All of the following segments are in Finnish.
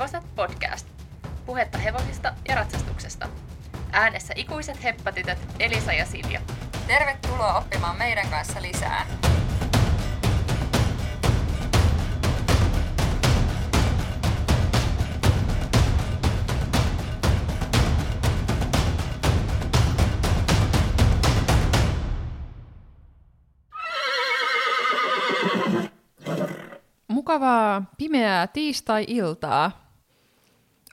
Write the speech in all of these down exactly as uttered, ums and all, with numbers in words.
Hevoset podcast. Puhetta hevosista ja ratsastuksesta. Äänessä ikuiset heppatytöt Elisa ja Silja. Tervetuloa oppimaan meidän kanssa lisää. Mukavaa pimeää tiistai-iltaa.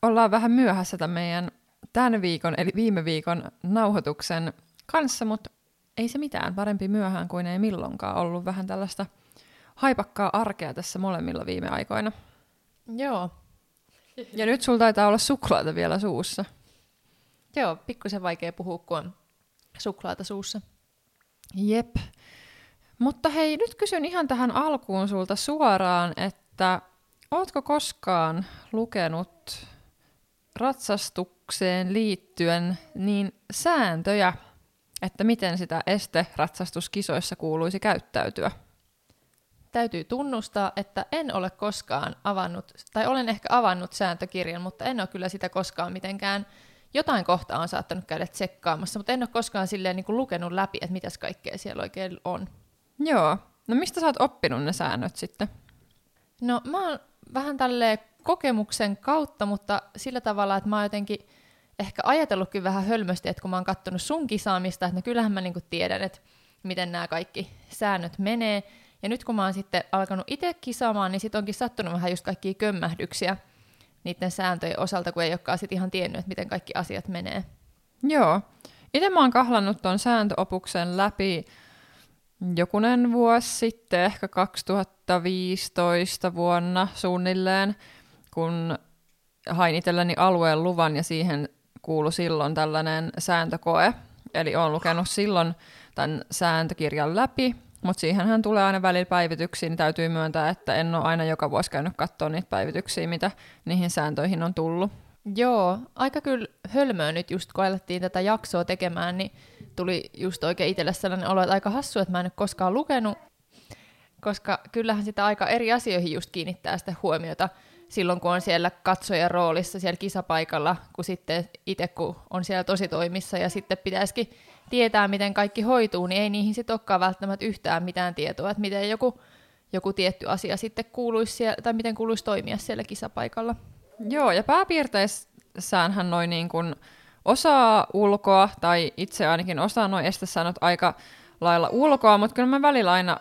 Ollaan vähän myöhässä tämän meidän tämän viikon, eli viime viikon nauhoituksen kanssa, mutta ei se mitään. Parempi myöhään kuin ei milloinkaan, ollut vähän tällaista haipakkaa arkea tässä molemmilla viime aikoina. Joo. Ja nyt sulla taitaa olla suklaata vielä suussa. Joo, pikkusen vaikea puhua, kun on suklaata suussa. Jep. Mutta hei, nyt kysyn ihan tähän alkuun sulta suoraan, että ootko koskaan lukenut ratsastukseen liittyen niin sääntöjä, että miten sitä esteratsastuskisoissa kuuluisi käyttäytyä? Täytyy tunnustaa, että en ole koskaan avannut, tai olen ehkä avannut sääntökirjan, mutta en ole kyllä sitä koskaan mitenkään, jotain kohtaa on saattanut käydä tsekkaamassa, mutta en ole koskaan silleen niin kuin lukenut läpi, että mitäs kaikkea siellä oikein on. Joo. No mistä sä oot oppinut ne säännöt sitten? No mä oon vähän tälleen kokemuksen kautta, mutta sillä tavalla, että mä oon jotenkin ehkä ajatellutkin vähän hölmösti, että kun mä oon kattonut sun kisaamista, että no kyllähän mä niin kuin tiedän, että miten nämä kaikki säännöt menee. Ja nyt kun mä oon sitten alkanut itse kisaamaan, niin sit onkin sattunut vähän just kaikkia kömmähdyksiä niiden sääntöjen osalta, kun ei olekaan sit ihan tiennyt, että miten kaikki asiat menee. Joo. Itse mä oon kahlannut ton sääntöopuksen läpi jokunen vuosi sitten, ehkä kaksituhattaviisitoista vuonna suunnilleen, kun hain itselleni alueen luvan ja siihen kuului silloin tällainen sääntökoe. Eli oon lukenut silloin tämän sääntökirjan läpi, mutta siihenhän tulee aina välillä päivityksiä, niin täytyy myöntää, että en ole aina joka vuosi käynyt katsoa niitä päivityksiä, mitä niihin sääntöihin on tullut. Joo, aika kyllä hölmöä nyt just kun alettiin tätä jaksoa tekemään, niin tuli just oikein itselle sellainen olo, että aika hassu, että mä en ole koskaan lukenut, koska kyllähän sitä aika eri asioihin just kiinnittää sitä huomiota silloin, kun on siellä katsojan roolissa siellä kisapaikalla, kun sitten itse kun on siellä tositoimissa ja sitten pitäisikin tietää, miten kaikki hoituu, niin ei niihin sitten olekaan välttämättä yhtään mitään tietoa, että miten joku, joku tietty asia sitten kuuluisi siellä, tai miten kuuluisi toimia siellä kisapaikalla. Joo, ja pääpiirteissäänhän noin niin kuin osaa ulkoa, tai itse ainakin osaan noin estesäännöt aika lailla ulkoa, mutta kyllä mä välillä aina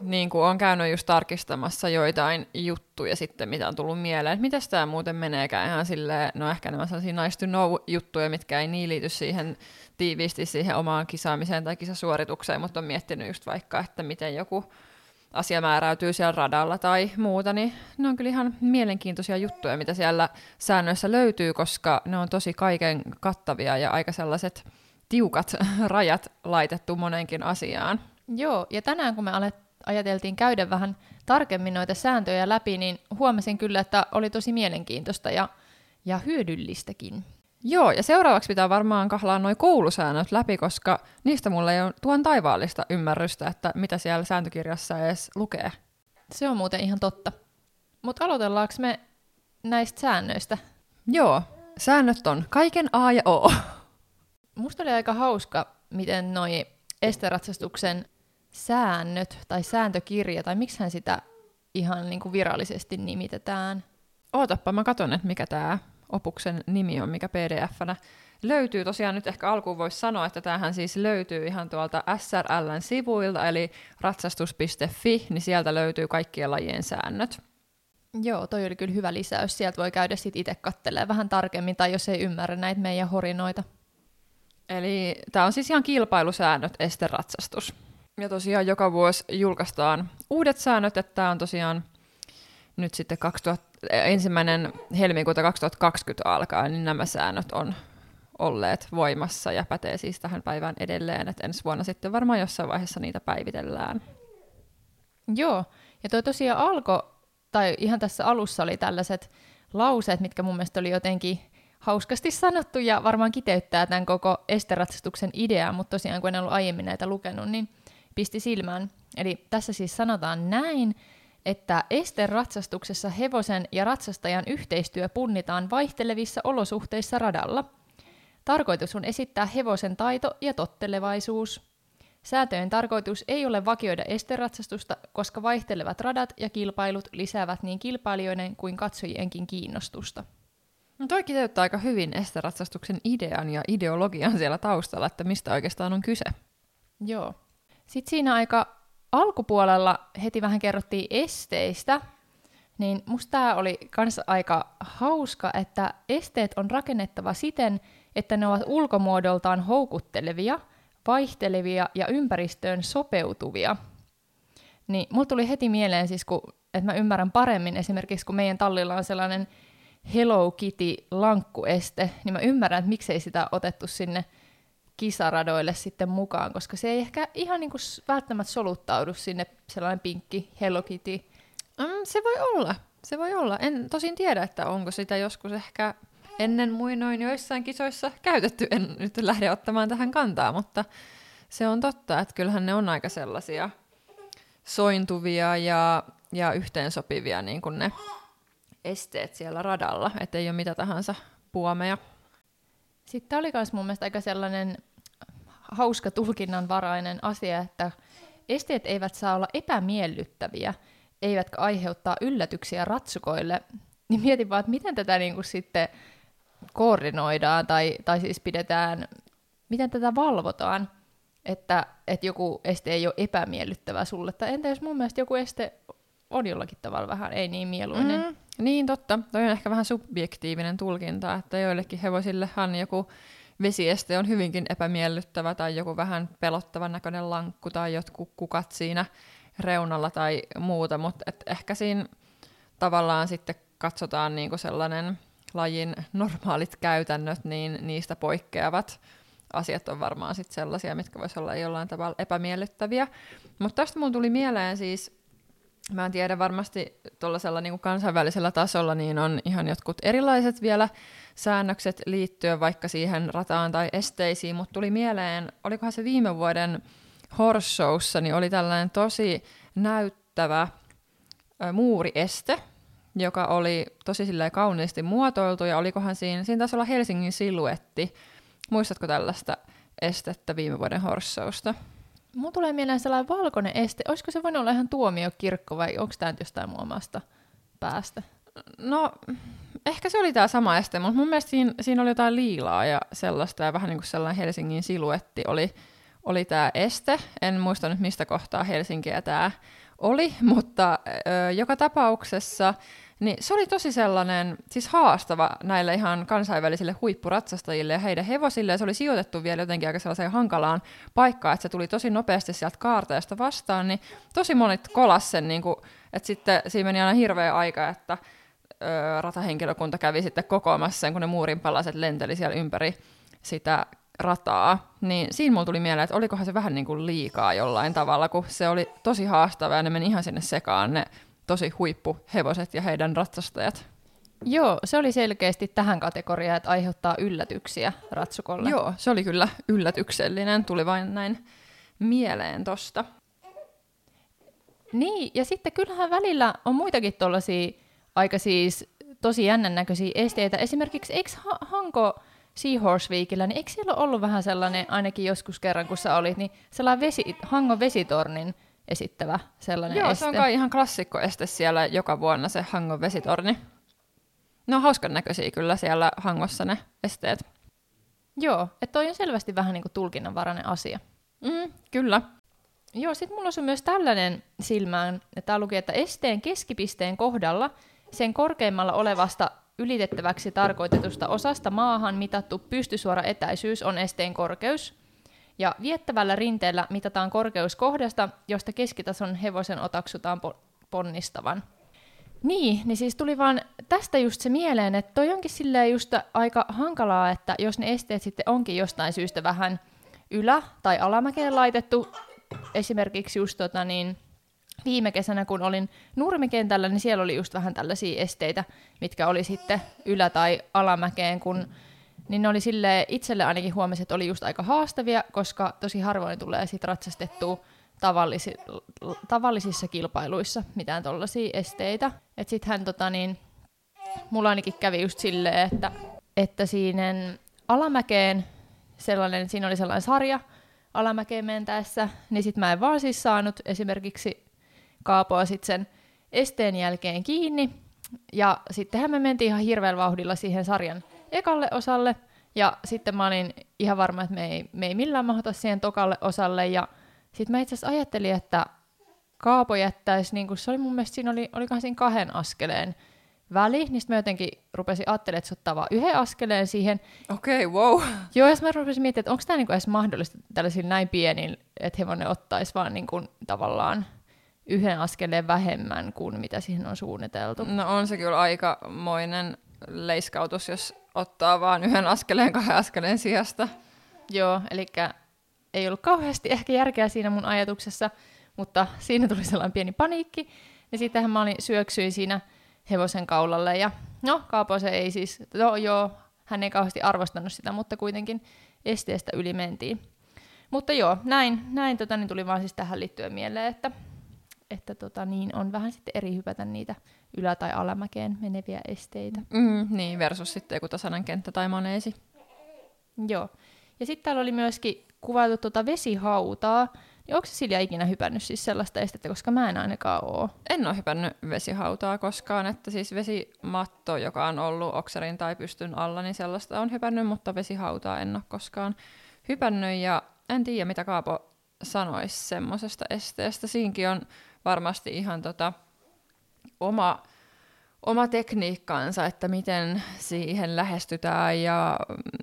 niin kuin olen käynyt just tarkistamassa joitain juttuja sitten, mitä on tullut mieleen, että mitäs tämä muuten meneekään ihan silleen, no ehkä nämä sellaisia nice to know juttuja, mitkä ei niin liity siihen tiiviisti siihen omaan kisaamiseen tai kisasuoritukseen, mutta on miettinyt just vaikka, että miten joku asia määräytyy siellä radalla tai muuta, niin ne on kyllä ihan mielenkiintoisia juttuja, mitä siellä säännöissä löytyy, koska ne on tosi kaiken kattavia ja aika sellaiset tiukat rajat laitettu monenkin asiaan. Joo, ja tänään kun me alettiin ajateltiin käydä vähän tarkemmin noita sääntöjä läpi, niin huomasin kyllä, että oli tosi mielenkiintoista ja, ja hyödyllistäkin. Joo, ja seuraavaksi pitää varmaan kahlaa nuo koulusäännöt läpi, koska niistä mulla ei ole tuon taivaallista ymmärrystä, että mitä siellä sääntökirjassa edes lukee. Se on muuten ihan totta. Mutta aloitellaanko me näistä säännöistä? Joo, säännöt on kaiken A ja O. Musta oli aika hauska, miten noi esteratsastuksen säännöt tai sääntökirja, tai miksihän sitä ihan niin kuin virallisesti nimitetään? Ootappa, mä katson, että mikä tämä opuksen nimi on, mikä pdf-nä löytyy. Tosiaan nyt ehkä alkuun voisi sanoa, että tämähän siis löytyy ihan tuolta S R L:n sivuilta, eli ratsastus piste fi, niin sieltä löytyy kaikkien lajien säännöt. Joo, toi oli kyllä hyvä lisäys. Sieltä voi käydä sitten itse katselemaan vähän tarkemmin, tai jos ei ymmärrä näitä meidän horinoita. Eli tämä on siis ihan kilpailusäännöt, esteratsastus. Ja tosiaan joka vuosi julkaistaan uudet säännöt, että tämä on tosiaan nyt sitten ensimmäinen helmikuuta kaksituhattakaksikymmentä alkaen, niin nämä säännöt on olleet voimassa ja pätee siis tähän päivään edelleen, että ensi vuonna sitten varmaan jossain vaiheessa niitä päivitellään. Joo, ja toi tosiaan alkoi, tai ihan tässä alussa oli tällaiset lauseet, mitkä mun mielestä oli jotenkin hauskasti sanottu ja varmaan kiteyttää tämän koko esteratsastuksen ideaa, mutta tosiaan kun en ollut aiemmin näitä lukenut, niin pisti silmään. Eli tässä siis sanotaan näin, että esteratsastuksessa hevosen ja ratsastajan yhteistyö punnitaan vaihtelevissa olosuhteissa radalla. Tarkoitus on esittää hevosen taito ja tottelevaisuus. Säätöjen tarkoitus ei ole vakioida esteratsastusta, koska vaihtelevat radat ja kilpailut lisäävät niin kilpailijoiden kuin katsojienkin kiinnostusta. No toikin täyttää aika hyvin esteratsastuksen idean ja ideologian siellä taustalla, että mistä oikeastaan on kyse. Joo. Sitten siinä aika alkupuolella heti vähän kerrottiin esteistä, niin musta tämä oli kans aika hauska, että esteet on rakennettava siten, että ne ovat ulkomuodoltaan houkuttelevia, vaihtelevia ja ympäristöön sopeutuvia. Niin mulla tuli heti mieleen siis, kun, että mä ymmärrän paremmin esimerkiksi, kun meidän tallilla on sellainen Hello Kitty-lankkueste, niin mä ymmärrän, että miksei sitä otettu sinne kisaradoille sitten mukaan, koska se ei ehkä ihan niin kuin välttämättä soluttaudu sinne sellainen pinkki Hello Kitty. Mm, se voi olla, se voi olla. En tosin tiedä, että onko sitä joskus ehkä ennen muinoin joissain kisoissa käytetty. En nyt lähde ottamaan tähän kantaa, mutta se on totta, että kyllähän ne on aika sellaisia sointuvia ja, ja yhteensopivia niin kuin ne esteet siellä radalla, ettei ole mitä tahansa puomeja. Sitten tämä oli myös mun mielestä aika sellainen hauska tulkinnanvarainen asia, että esteet eivät saa olla epämiellyttäviä, eivätkä aiheuttaa yllätyksiä ratsukoille. Niin mietin vaan, että miten tätä niinku sitten koordinoidaan tai, tai siis pidetään, miten tätä valvotaan, että, että joku este ei ole epämiellyttävä sulle. Tai entä jos mun mielestä joku este on jollakin tavalla vähän ei niin mieluinen. Mm. Niin, totta. Toi on ehkä vähän subjektiivinen tulkinta, että joillekin hevosillehan joku vesieste on hyvinkin epämiellyttävä tai joku vähän pelottavan näköinen lankku tai jotkut kukat siinä reunalla tai muuta, mutta ehkä siinä tavallaan sitten katsotaan niinku sellainen lajin normaalit käytännöt, niin niistä poikkeavat asiat on varmaan sitten sellaisia, mitkä voisi olla jollain tavalla epämiellyttäviä. Mutta tästä mun tuli mieleen siis, mä en tiedä, varmasti tuollaisella niin kuin kansainvälisellä tasolla niin on ihan jotkut erilaiset vielä säännökset liittyen vaikka siihen rataan tai esteisiin, mutta tuli mieleen, olikohan se viime vuoden horse showssa, niin oli tällainen tosi näyttävä ä, muurieste, joka oli tosi silleen kauniisti muotoiltu, ja olikohan siinä, siinä taisi olla Helsingin siluetti. Muistatko tällaista estettä viime vuoden horse showsta? Mun tulee mieleen sellainen valkoinen este. Olisiko se voinut olla ihan tuomiokirkko vai onko tämä jostain mun omasta päästä? No, ehkä se oli tämä sama este, mutta mun mielestä siinä, siinä oli jotain liilaa ja sellaista. Ja vähän niin kuin sellainen Helsingin siluetti oli, oli tämä este. En muista nyt mistä kohtaa Helsinkiä tämä oli, mutta ö, joka tapauksessa niin se oli tosi sellainen, siis haastava näille ihan kansainvälisille huippuratsastajille ja heidän hevosille. Ja se oli sijoitettu vielä jotenkin aika sellaiseen hankalaan paikkaan, että se tuli tosi nopeasti sieltä kaarteesta vastaan, niin tosi monet kolas sen, niin kuin, että sitten siinä meni aina hirveä aika, että ö, ratahenkilökunta kävi sitten kokoamassa sen, kun ne muurinpalaset lenteli siellä ympäri sitä rataa. Niin siinä mulla tuli mieleen, että olikohan se vähän niin kuin liikaa jollain tavalla, kun se oli tosi haastava ja ne meni ihan sinne sekaan ne tosi huippuhevoset ja heidän ratsastajat. Joo, se oli selkeästi tähän kategoriaan, että aiheuttaa yllätyksiä ratsukolle. Joo, se oli kyllä yllätyksellinen, tuli vain näin mieleen tosta. Niin, ja sitten kyllähän välillä on muitakin tuollaisia aika siis tosi jännännäköisiä esteitä. Esimerkiksi eikö Hanko Seahorse Weekillä, niin eikö siellä ollut vähän sellainen, ainakin joskus kerran kun sä olit, niin sellainen vesi, Hangon vesitornin esittävä sellainen Joo, este. Joo, se on kai ihan klassikkoeste siellä joka vuonna, se Hangon vesitorni. Ne on hauskan näköisiä kyllä siellä Hangossa ne esteet. Joo, että toi on selvästi vähän niin kuin tulkinnanvarainen asia. Mm, kyllä. Joo, sit mulla on myös tällainen silmään, että luki, että esteen keskipisteen kohdalla sen korkeimmalla olevasta ylitettäväksi tarkoitetusta osasta maahan mitattu pystysuora etäisyys on esteen korkeus. Ja viettävällä rinteellä mitataan korkeus kohdasta, josta keskitason hevosen otaksutaan ponnistavan. Niin, niin siis tuli vaan tästä just se mieleen, että toi onkin silleen just aika hankalaa, että jos ne esteet sitten onkin jostain syystä vähän ylä- tai alamäkeen laitettu, esimerkiksi just tota niin, viime kesänä, kun olin nurmikentällä, niin siellä oli just vähän tällaisia esteitä, mitkä oli sitten ylä- tai alamäkeen, kun niin ne oli silleen, itselle ainakin huomasin, että oli just aika haastavia, koska tosi harvoin tulee sit ratsastettua tavallisi, tavallisissa kilpailuissa mitään tollaisia esteitä. Et sit hän tota niin, mulla ainakin kävi just silleen, että, että siinä alamäkeen sellainen, siinä oli sellainen sarja alamäkeen mentäessä, niin sit mä en vaan siis saanut esimerkiksi Kaapoa sit sen esteen jälkeen kiinni. Ja sittenhän me mentiin ihan hirveän vauhdilla siihen sarjan ekalle osalle. Ja sitten mä olin ihan varma, että me ei, me ei millään mahota siihen tokalle osalle. Ja sitten mä itse asiassa ajattelin, että Kaapo jättäisi, niin kun se oli mun mielestä siinä oli, olikohan siinä kahden askeleen väli, niin sitten mä jotenkin rupesin ajattelemaan, että se ottaa vaan yhden askeleen siihen. Okei, okay, wow. Joo, ja mä rupesin miettimään, että onko tämä niinku edes mahdollista tällaisilla näin pienillä, että hevonen ottaisi vaan niinku tavallaan yhden askeleen vähemmän kuin mitä siihen on suunniteltu. No on se kyllä aikamoinen leiskautus, jos ottaa vaan yhden askeleen kahden askeleen sijasta. Joo, eli ei ollut kauheasti ehkä järkeä siinä mun ajatuksessa, mutta siinä tuli sellainen pieni paniikki. Ja sittenhän mä olin, syöksyin siinä hevosen kaulalle ja no Kaapo se ei siis, no joo, hän ei kauheasti arvostanut sitä, mutta kuitenkin esteestä yli mentiin. Mutta joo, näin, näin tota, niin tuli vaan siis tähän liittyen mieleen, että että tota, niin on vähän sitten eri hypätä niitä ylä- tai alamäkeen meneviä esteitä. Mm, niin, versus sitten joku tasainen kenttä tai maneesi. Joo. Ja sitten täällä oli myöskin kuvattu tuota vesihautaa. Niin onko Silja ikinä hypännyt siis sellaista estettä, koska mä en ainakaan oo? En oo hypännyt vesihautaa koskaan, että siis vesimatto, joka on ollut oksarin tai pystyn alla, niin sellaista on hypännyt, mutta vesihautaa en oo koskaan hypännyt. Ja en tiedä, mitä Kaapo sanoisi semmoisesta esteestä. Siinkin on varmasti ihan tota, oma, oma tekniikkansa, että miten siihen lähestytään ja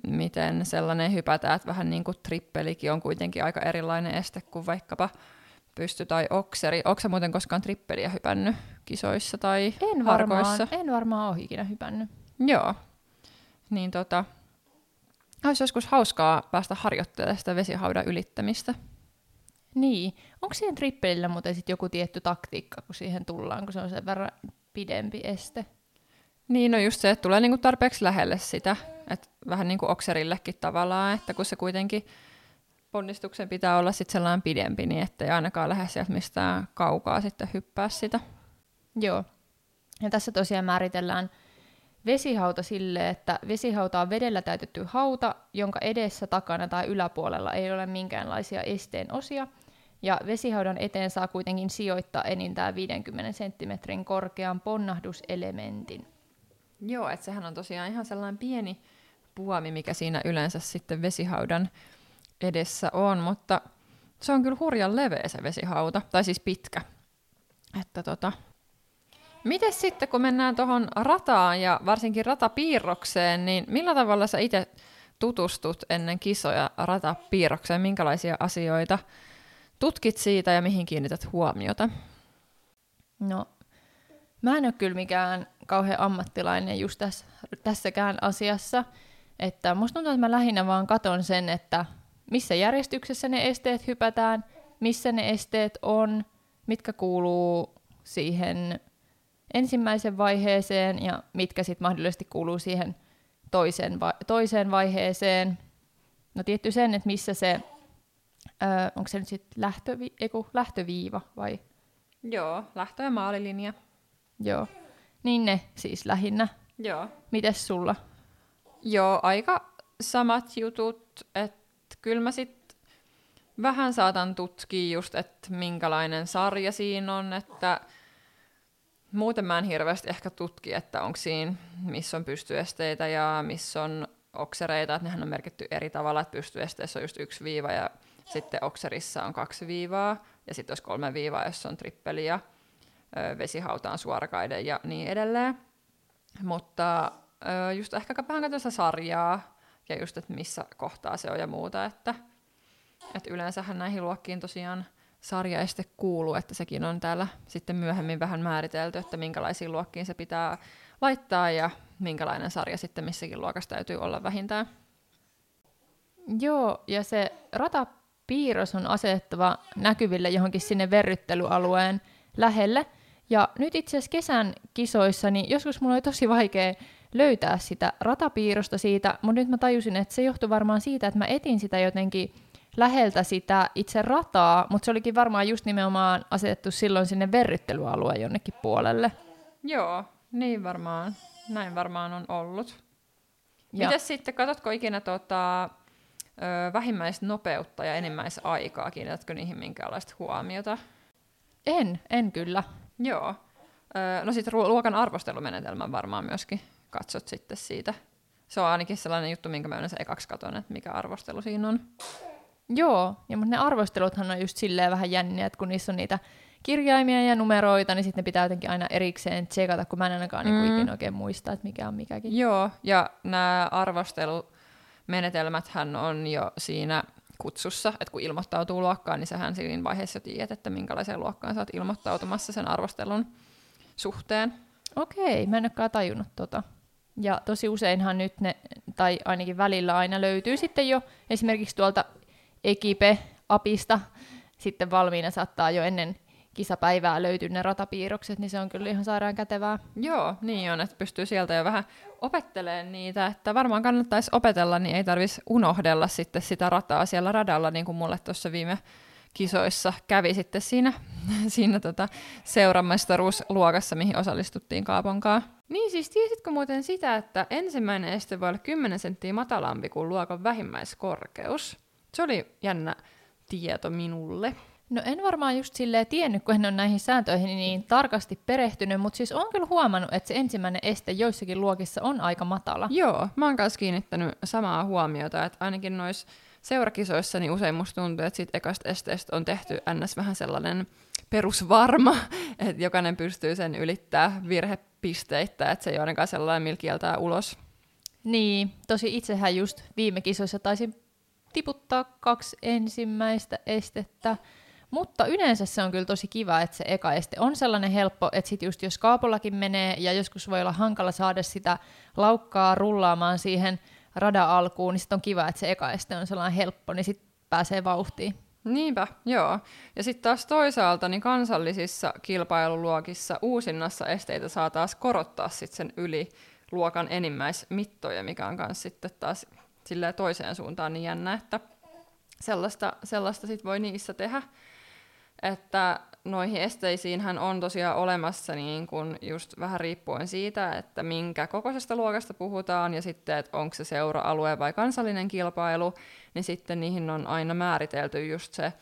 miten sellainen hypätään, että vähän niin kuin trippelikin on kuitenkin aika erilainen este kuin vaikkapa pysty tai okseri. Oletko sä muuten koskaan trippeliä hypännyt kisoissa tai en varmaan, harkoissa? En varmaan ole ikinä hypännyt. Joo. Niin tota, olisi joskus hauskaa päästä harjoittelemaan sitä vesihaudan ylittämistä. Niin. Onko siihen trippelillä muuten sit joku tietty taktiikka, kun siihen tullaan, kun se on sen verran pidempi este? Niin, no just se, että tulee niinku tarpeeksi lähelle sitä. Et vähän niin kuin okserillekin tavallaan, että kun se kuitenkin ponnistuksen pitää olla sit sellainen pidempi, niin ettei ainakaan lähde sieltä mistään kaukaa sitten hyppää sitä. Joo. Ja tässä tosiaan määritellään vesihauta silleen, että vesihauta on vedellä täytetty hauta, jonka edessä, takana tai yläpuolella ei ole minkäänlaisia esteen osia, ja vesihaudan eteen saa kuitenkin sijoittaa enintään viidenkymmenen senttimetrin korkean ponnahduselementin. Joo, että sehän on tosiaan ihan sellainen pieni puomi, mikä siinä yleensä sitten vesihaudan edessä on, mutta se on kyllä hurjan leveä se vesihauta, tai siis pitkä. Että tota... Mites sitten, kun mennään tuohon rataan ja varsinkin ratapiirrokseen, niin millä tavalla sä itse tutustut ennen kisoja ratapiirrokseen? Minkälaisia asioita tutkit siitä ja mihin kiinnität huomiota? No, mä en ole kyllä mikään kauhean ammattilainen just tässä, tässäkään asiassa. Että musta tuntuu, että mä lähinnä vaan katon sen, että missä järjestyksessä ne esteet hypätään, missä ne esteet on, mitkä kuuluu siihen ensimmäisen vaiheeseen ja mitkä sitten mahdollisesti kuuluu siihen toiseen, va- toiseen vaiheeseen. No tietty sen, että missä se, öö, onko se nyt sitten lähtövi- eiku, lähtöviiva vai? Joo, lähtö- ja maalilinja. Joo, niin ne siis lähinnä. Joo. Mites sulla? Joo, aika samat jutut, että kyllä mä sitten vähän saatan tutkia just, että minkälainen sarja siinä on, että muuten mä en hirveästi ehkä tutki, että onko siinä, missä on pystyesteitä ja missä on oksereita, että nehän on merkitty eri tavalla, että pystyesteissä on just yksi viiva ja sitten okserissa on kaksi viivaa ja sitten olisi kolme viivaa, jos on trippeli ja ö, vesihautaan suorakaide ja niin edelleen. Mutta ö, just ehkä vähän katsotaan sarjaa ja just, että missä kohtaa se on ja muuta, että, että yleensähän näihin luokkiin tosiaan sarjaeste kuuluu, että sekin on täällä sitten myöhemmin vähän määritelty, että minkälaisiin luokkiin se pitää laittaa ja minkälainen sarja sitten missäkin luokassa täytyy olla vähintään. Joo, ja se ratapiirros on asettava näkyville johonkin sinne verryttelyalueen lähelle. Ja nyt itse asiassa kesän kisoissa, niin joskus mulla oli tosi vaikea löytää sitä ratapiirrosta siitä, mutta nyt mä tajusin, että se johtui varmaan siitä, että mä etin sitä jotenkin läheltä sitä itse rataa, mutta se olikin varmaan just nimenomaan asetettu silloin sinne verryttelyalueen jonnekin puolelle. Joo, niin varmaan. Näin varmaan on ollut. Mitäs sitten, katsotko ikinä tota, ö, vähimmäisnopeutta ja enimmäisaikaa? Kiinnitätkö niihin minkäänlaista huomiota? En, en kyllä. Joo. Ö, no sitten luokan arvostelumenetelmän varmaan myöskin katsot sitten siitä. Se on ainakin sellainen juttu, minkä mä yleensä ekaksi katson, että mikä arvostelu siinä on. Joo, ja mutta ne arvosteluthan on just silleen vähän jänniä, että kun niissä on niitä kirjaimia ja numeroita, niin sitten ne pitää jotenkin aina erikseen tsekata, kun mä en ainakaan mm. niin ikinä oikein muista, että mikä on mikäkin. Joo, ja nämä arvostelumenetelmäthän on jo siinä kutsussa, että kun ilmoittautuu luokkaan, niin sähän siinä vaiheessa tiedät, että minkälaiseen luokkaan sä oot ilmoittautumassa sen arvostelun suhteen. Okei, mä en olekaan tajunnut tota. Ja tosi useinhan nyt ne, tai ainakin välillä aina löytyy sitten jo esimerkiksi tuolta Ekipe-apista, sitten valmiina saattaa jo ennen kisapäivää löytyy ne ratapiirrokset, niin se on kyllä ihan sairaan kätevää. Joo, niin on, että pystyy sieltä jo vähän opettelemaan niitä, että varmaan kannattaisi opetella, niin ei tarvitsisi unohdella sitten sitä rataa siellä radalla, niin kuin mulle tuossa viime kisoissa kävi sitten siinä, siinä tota seuramestaruusluokassa, mihin osallistuttiin Kaaponkaan. Niin siis tiesitkö muuten sitä, että ensimmäinen este voi olla kymmenen senttiä matalampi kuin luokan vähimmäiskorkeus? Se oli jännä tieto minulle. No en varmaan just silleen tiennyt, kun en ole näihin sääntöihin niin tarkasti perehtynyt, mutta siis olen kyllä huomannut, että se ensimmäinen este joissakin luokissa on aika matala. Joo, mä oon kanssa kiinnittänyt samaa huomiota, että ainakin noissa seurakisoissa niin usein musta tuntuu, että siitä ekasta esteestä on tehty ns. Vähän sellainen perusvarma, että jokainen pystyy sen ylittää virhepisteitä, että se ei ole ainakaan sellainen, millä kieltää ulos. Niin, tosi itsehän just viime kisoissa taisin tiputtaa kaksi ensimmäistä estettä. Mutta yleensä se on kyllä tosi kiva, että se eka este on sellainen helppo, että sit just jos Kaapollakin menee ja joskus voi olla hankala saada sitä laukkaa rullaamaan siihen radan alkuun, niin sit on kiva, että se eka este on sellainen helppo, niin sit pääsee vauhtiin. Niinpä, joo. Ja sitten taas toisaalta niin kansallisissa kilpailuluokissa uusinnassa esteitä saa taas korottaa sit sen yli luokan enimmäismittoja, mikä on kans sitten taas silleen toiseen suuntaan niin jännä, että sellaista, sellaista sit voi niissä tehdä. Että noihin esteisiinhän on tosiaan olemassa niin kun just vähän riippuen siitä, että minkä kokoisesta luokasta puhutaan ja sitten, että onko se seura-alue vai kansallinen kilpailu, niin sitten niihin on aina määritelty just se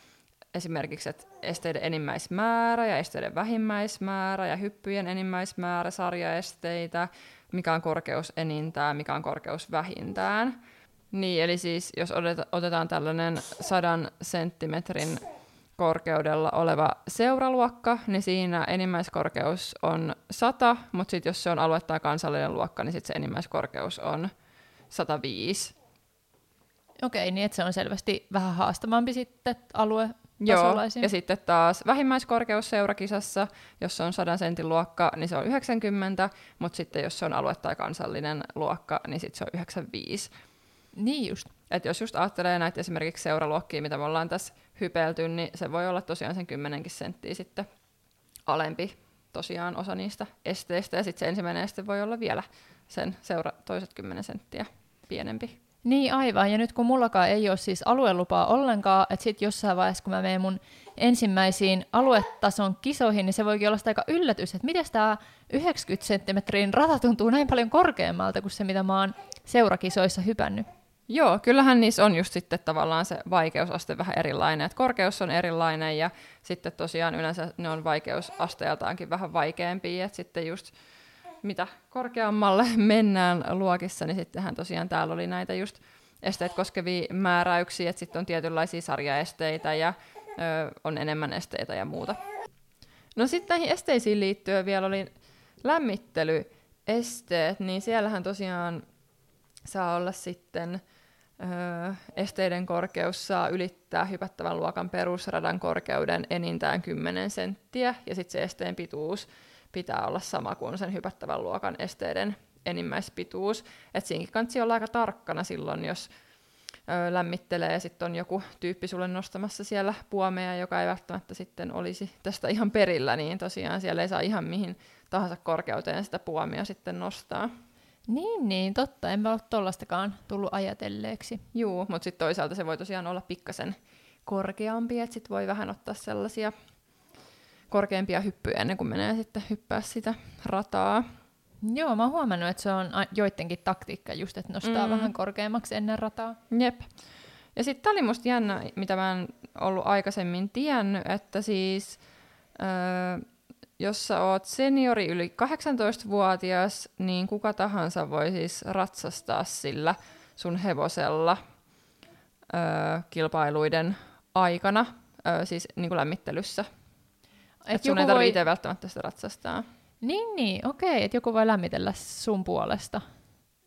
esimerkiksi, että esteiden enimmäismäärä ja esteiden vähimmäismäärä ja hyppyjen enimmäismäärä, sarjaesteitä, mikä on korkeus enintään, mikä on korkeus vähintään. Niin, eli siis jos otetaan tällainen sadan senttimetrin korkeudella oleva seuraluokka, niin siinä enimmäiskorkeus on sata, mutta sitten jos se on alue- tai kansallinen luokka, niin sitten se enimmäiskorkeus on sata viisi. Okei, niin että se on selvästi vähän haastavampi sitten aluetasolaisin. Joo, ja sitten taas vähimmäiskorkeus seurakisassa, jos se on sadan sentin luokka, niin se on yhdeksänkymmentä, mutta sitten jos se on alue- tai kansallinen luokka, niin sitten se on yhdeksänkymmentäviisi. Niin just. Että jos just ajattelee näitä esimerkiksi seuraluokkia, mitä me ollaan tässä hypelty, niin se voi olla tosiaan sen kymmenenkin senttiä sitten alempi tosiaan osa niistä esteistä. Ja sitten se ensimmäinen este voi olla vielä sen seura toiset kymmenen senttiä pienempi. Niin aivan. Ja nyt kun mullakaan ei ole siis aluelupaa ollenkaan, että sitten jossain vaiheessa kun mä menen mun ensimmäisiin aluetason kisoihin, niin se voikin olla sitä aika yllätys, että miten tämä yhdeksänkymmentä senttimetrin rata tuntuu näin paljon korkeammalta kuin se, mitä mä oon seurakisoissa hypännyt. Joo, kyllähän niissä on just sitten tavallaan se vaikeusaste vähän erilainen, että korkeus on erilainen ja sitten tosiaan yleensä ne on vaikeusasteeltaankin vähän vaikeampia, että sitten just mitä korkeammalle mennään luokissa, niin sittenhän tosiaan täällä oli näitä just esteet koskevia määräyksiä, että sitten on tietynlaisia sarjaesteitä ja ö, on enemmän esteitä ja muuta. No sitten näihin esteisiin liittyen vielä oli lämmittelyesteet, niin siellähän tosiaan saa olla sitten ö, esteiden korkeus saa ylittää hypättävän luokan perusradan korkeuden enintään kymmenen senttiä, ja sitten se esteen pituus pitää olla sama kuin sen hypättävän luokan esteiden enimmäispituus. Et siinkin kansi olla aika tarkkana silloin, jos ö, lämmittelee, ja sitten on joku tyyppi sulle nostamassa siellä puomea, joka ei välttämättä sitten olisi tästä ihan perillä, niin tosiaan siellä ei saa ihan mihin tahansa korkeuteen sitä puomia sitten nostaa. Niin, niin, totta. En mä ole tollastakaan tullut ajatelleeksi. Juu, mutta sitten toisaalta se voi tosiaan olla pikkasen korkeampi, että sit voi vähän ottaa sellaisia korkeampia hyppyjä ennen kuin menee sitten hyppää sitä rataa. Joo, mä oon huomannut, että se on joidenkin taktiikka just, että nostaa mm. vähän korkeammaksi ennen rataa. Jep. Ja sitten tää oli musta jännä, mitä mä en ollut aikaisemmin tiennyt, että siis öö, jos sä oot seniori yli kahdeksantoistavuotias, niin kuka tahansa voi siis ratsastaa sillä sun hevosella öö, kilpailuiden aikana, öö, siis niin kuin lämmittelyssä. Et et sun ei tarvitse voi... itse välttämättä sitä ratsastaa. Niin, niin, okei, että joku voi lämmitellä sun puolesta.